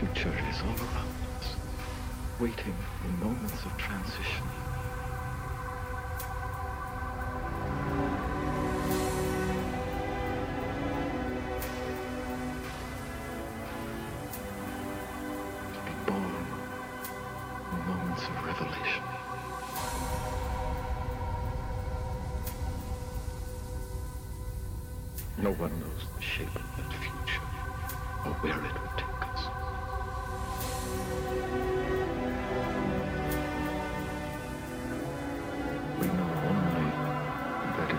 future is all around us, waiting in moments of transition. To be born in moments of revelation. No one knows the shape of that future or where it will take.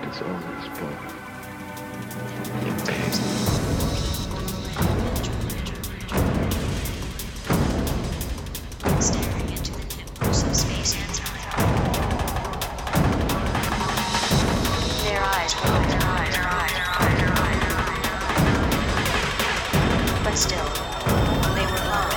It's always born in pain. Staring into the nimbus of space and time. Their eyes were open, but still, they were blind.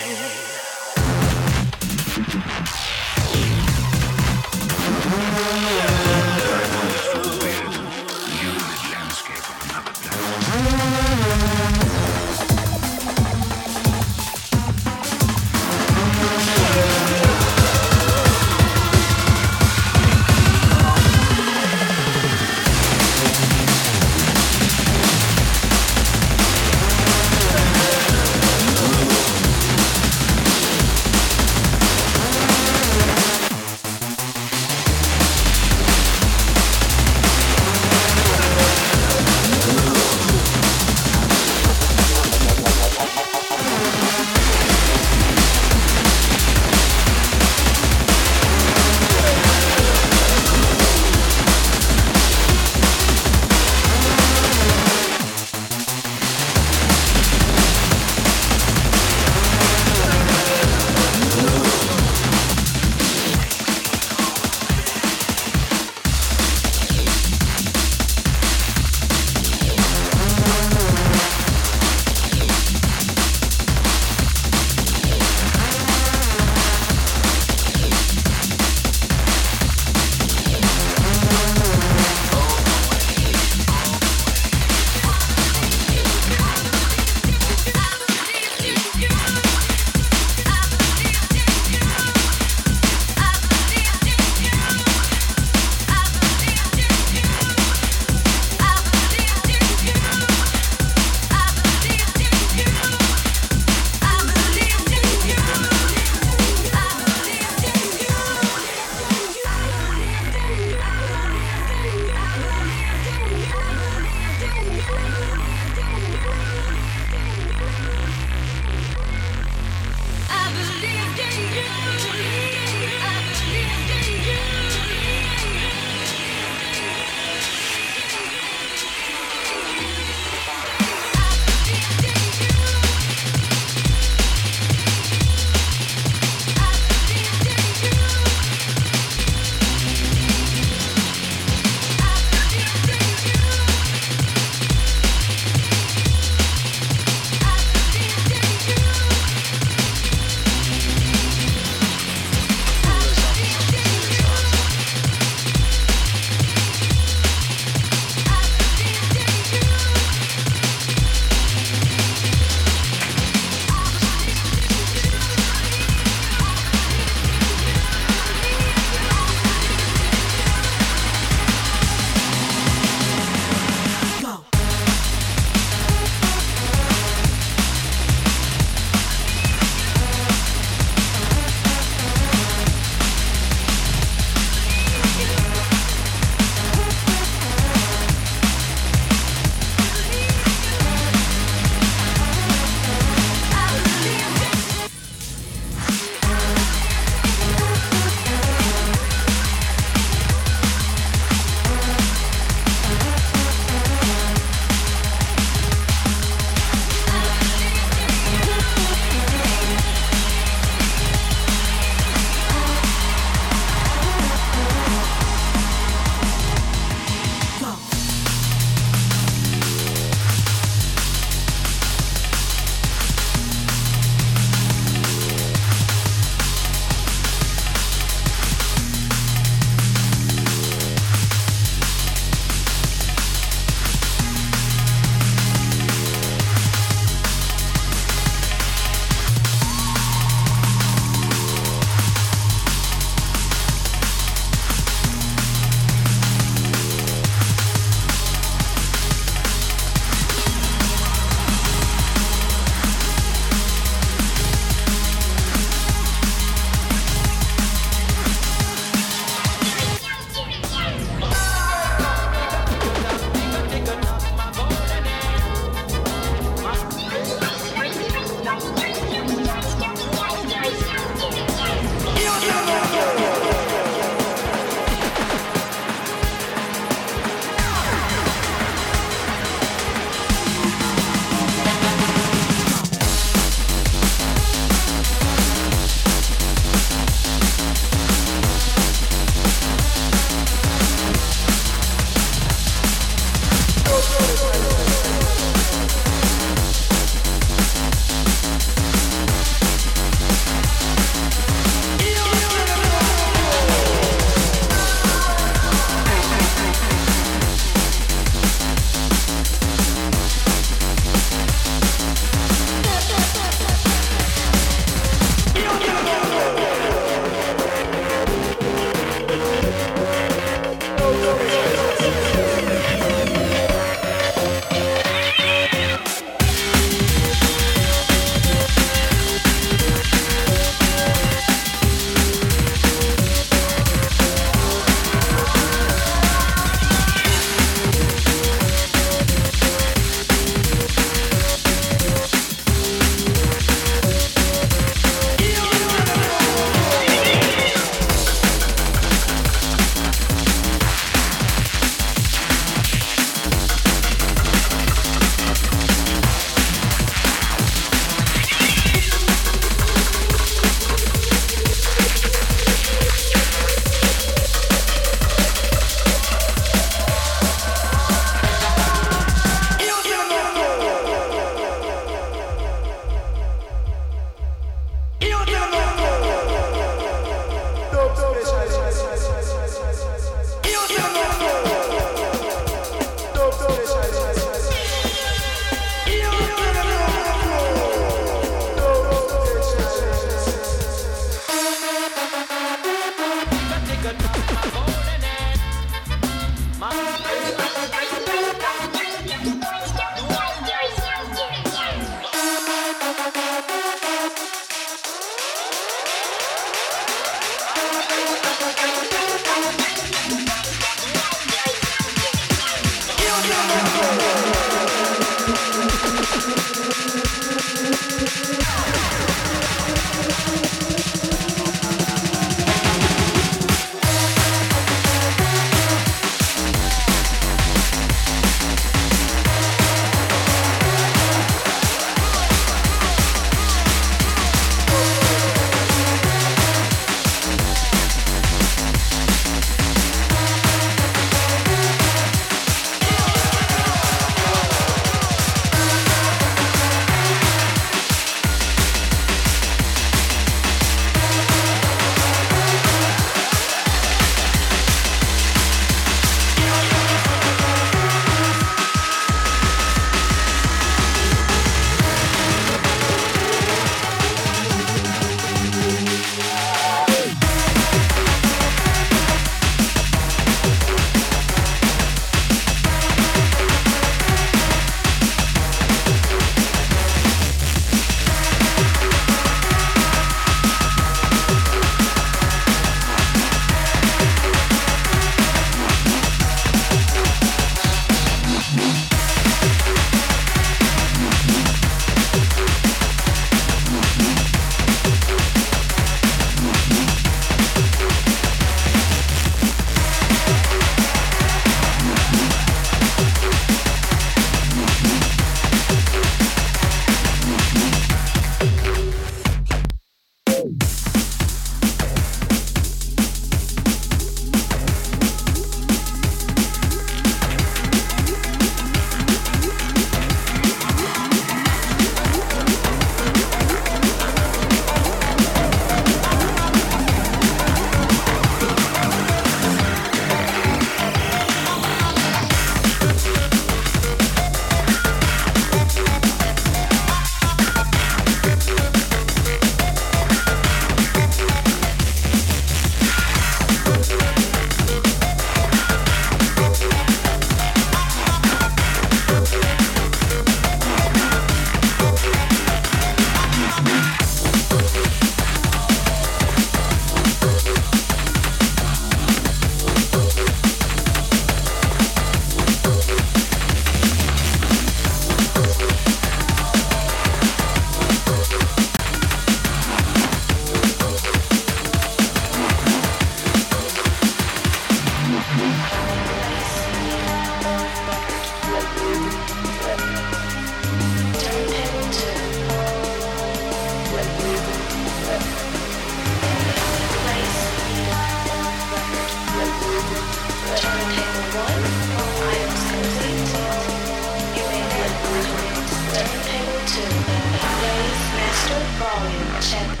to Raise master volume check.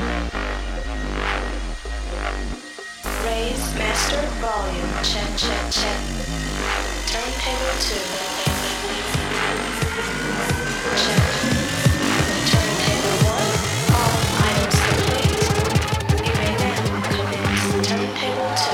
Raise master volume check check check. Turntable to check. Turntable 1. All items complete. You may now commence turntable 2.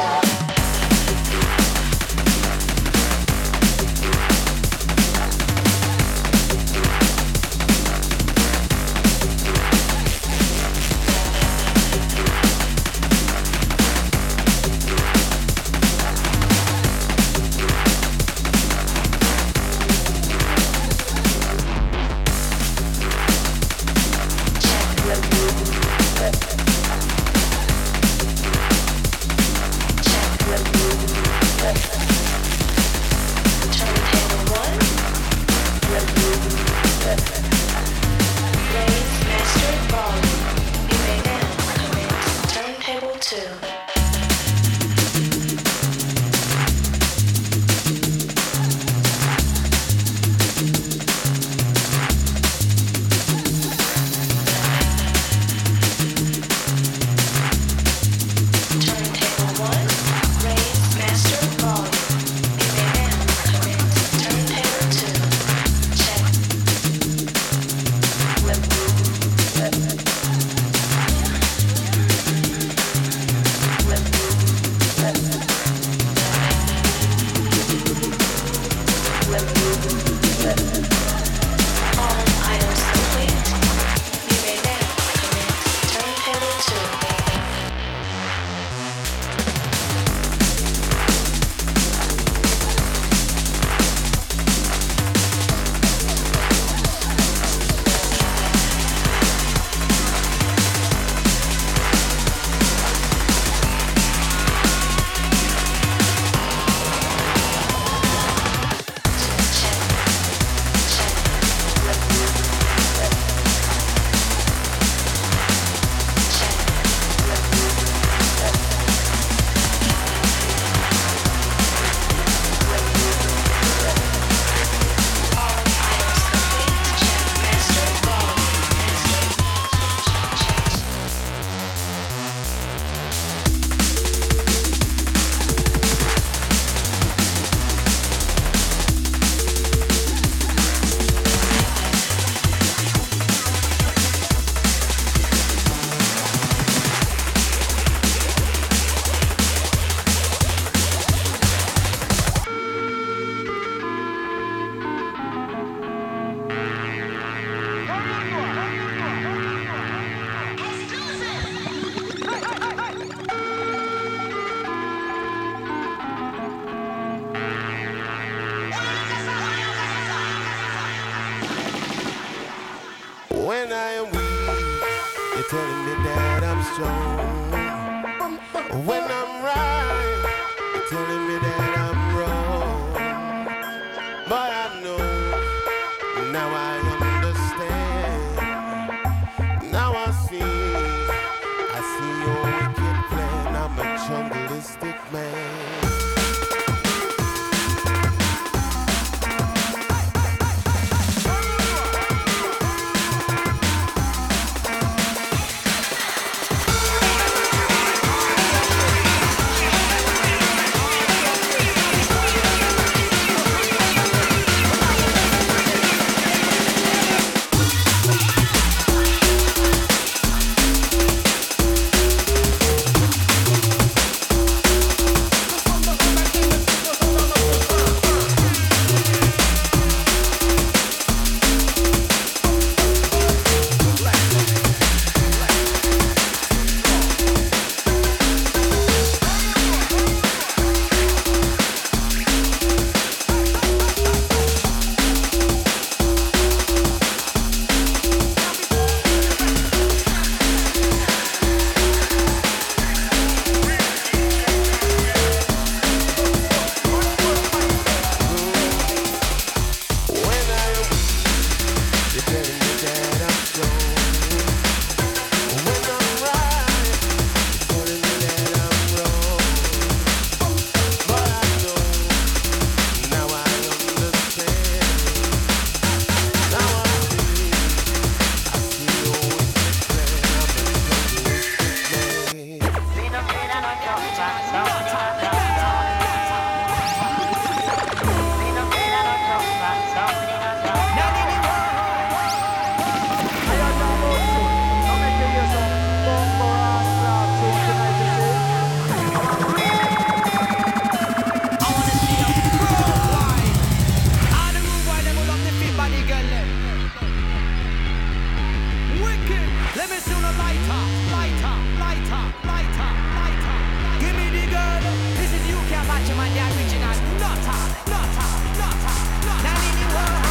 Let me see the lighter, lighter, lighter, lighter, lighter. Give me the girl. This is you can't match him and the original. Nutter, nutter, nutter, nutter. Now in the world.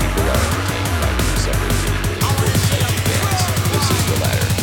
People are entertained by these separate bands. This is the latter. What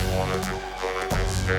you wanna do? Gonna do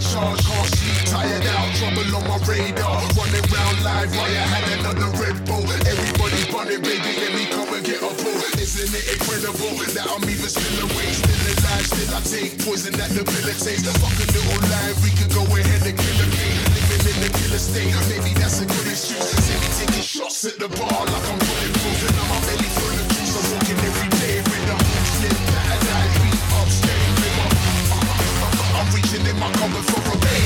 Sean Corsi, tired out, trouble on my radar. Running round live, why I had another Red Bull. Everybody running, baby, let me come and get a pull. Isn't it incredible that I'm even still awake, still alive, still I take poison that the pillar takes. Fuck a little line, we could go ahead and kill a game. Living in the killer state, maybe that's a good excuse. See me taking shots at the bar like I'm running proof. And I'm belly full of juice, I'm walking every day with a slip that I beat up, stay river. I'm reaching in my cupboard for a baby.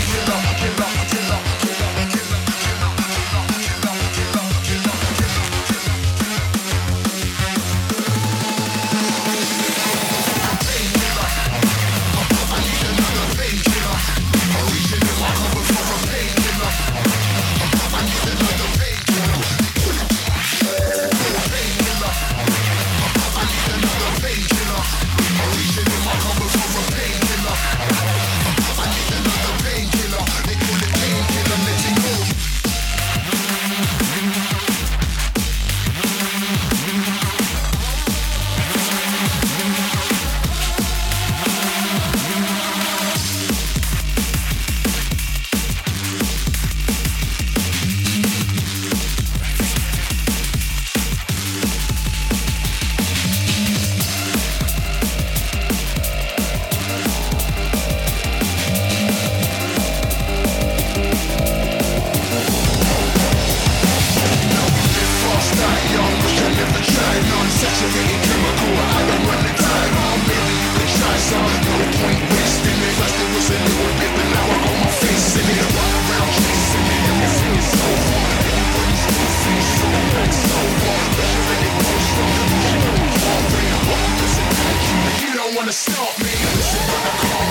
Stop me.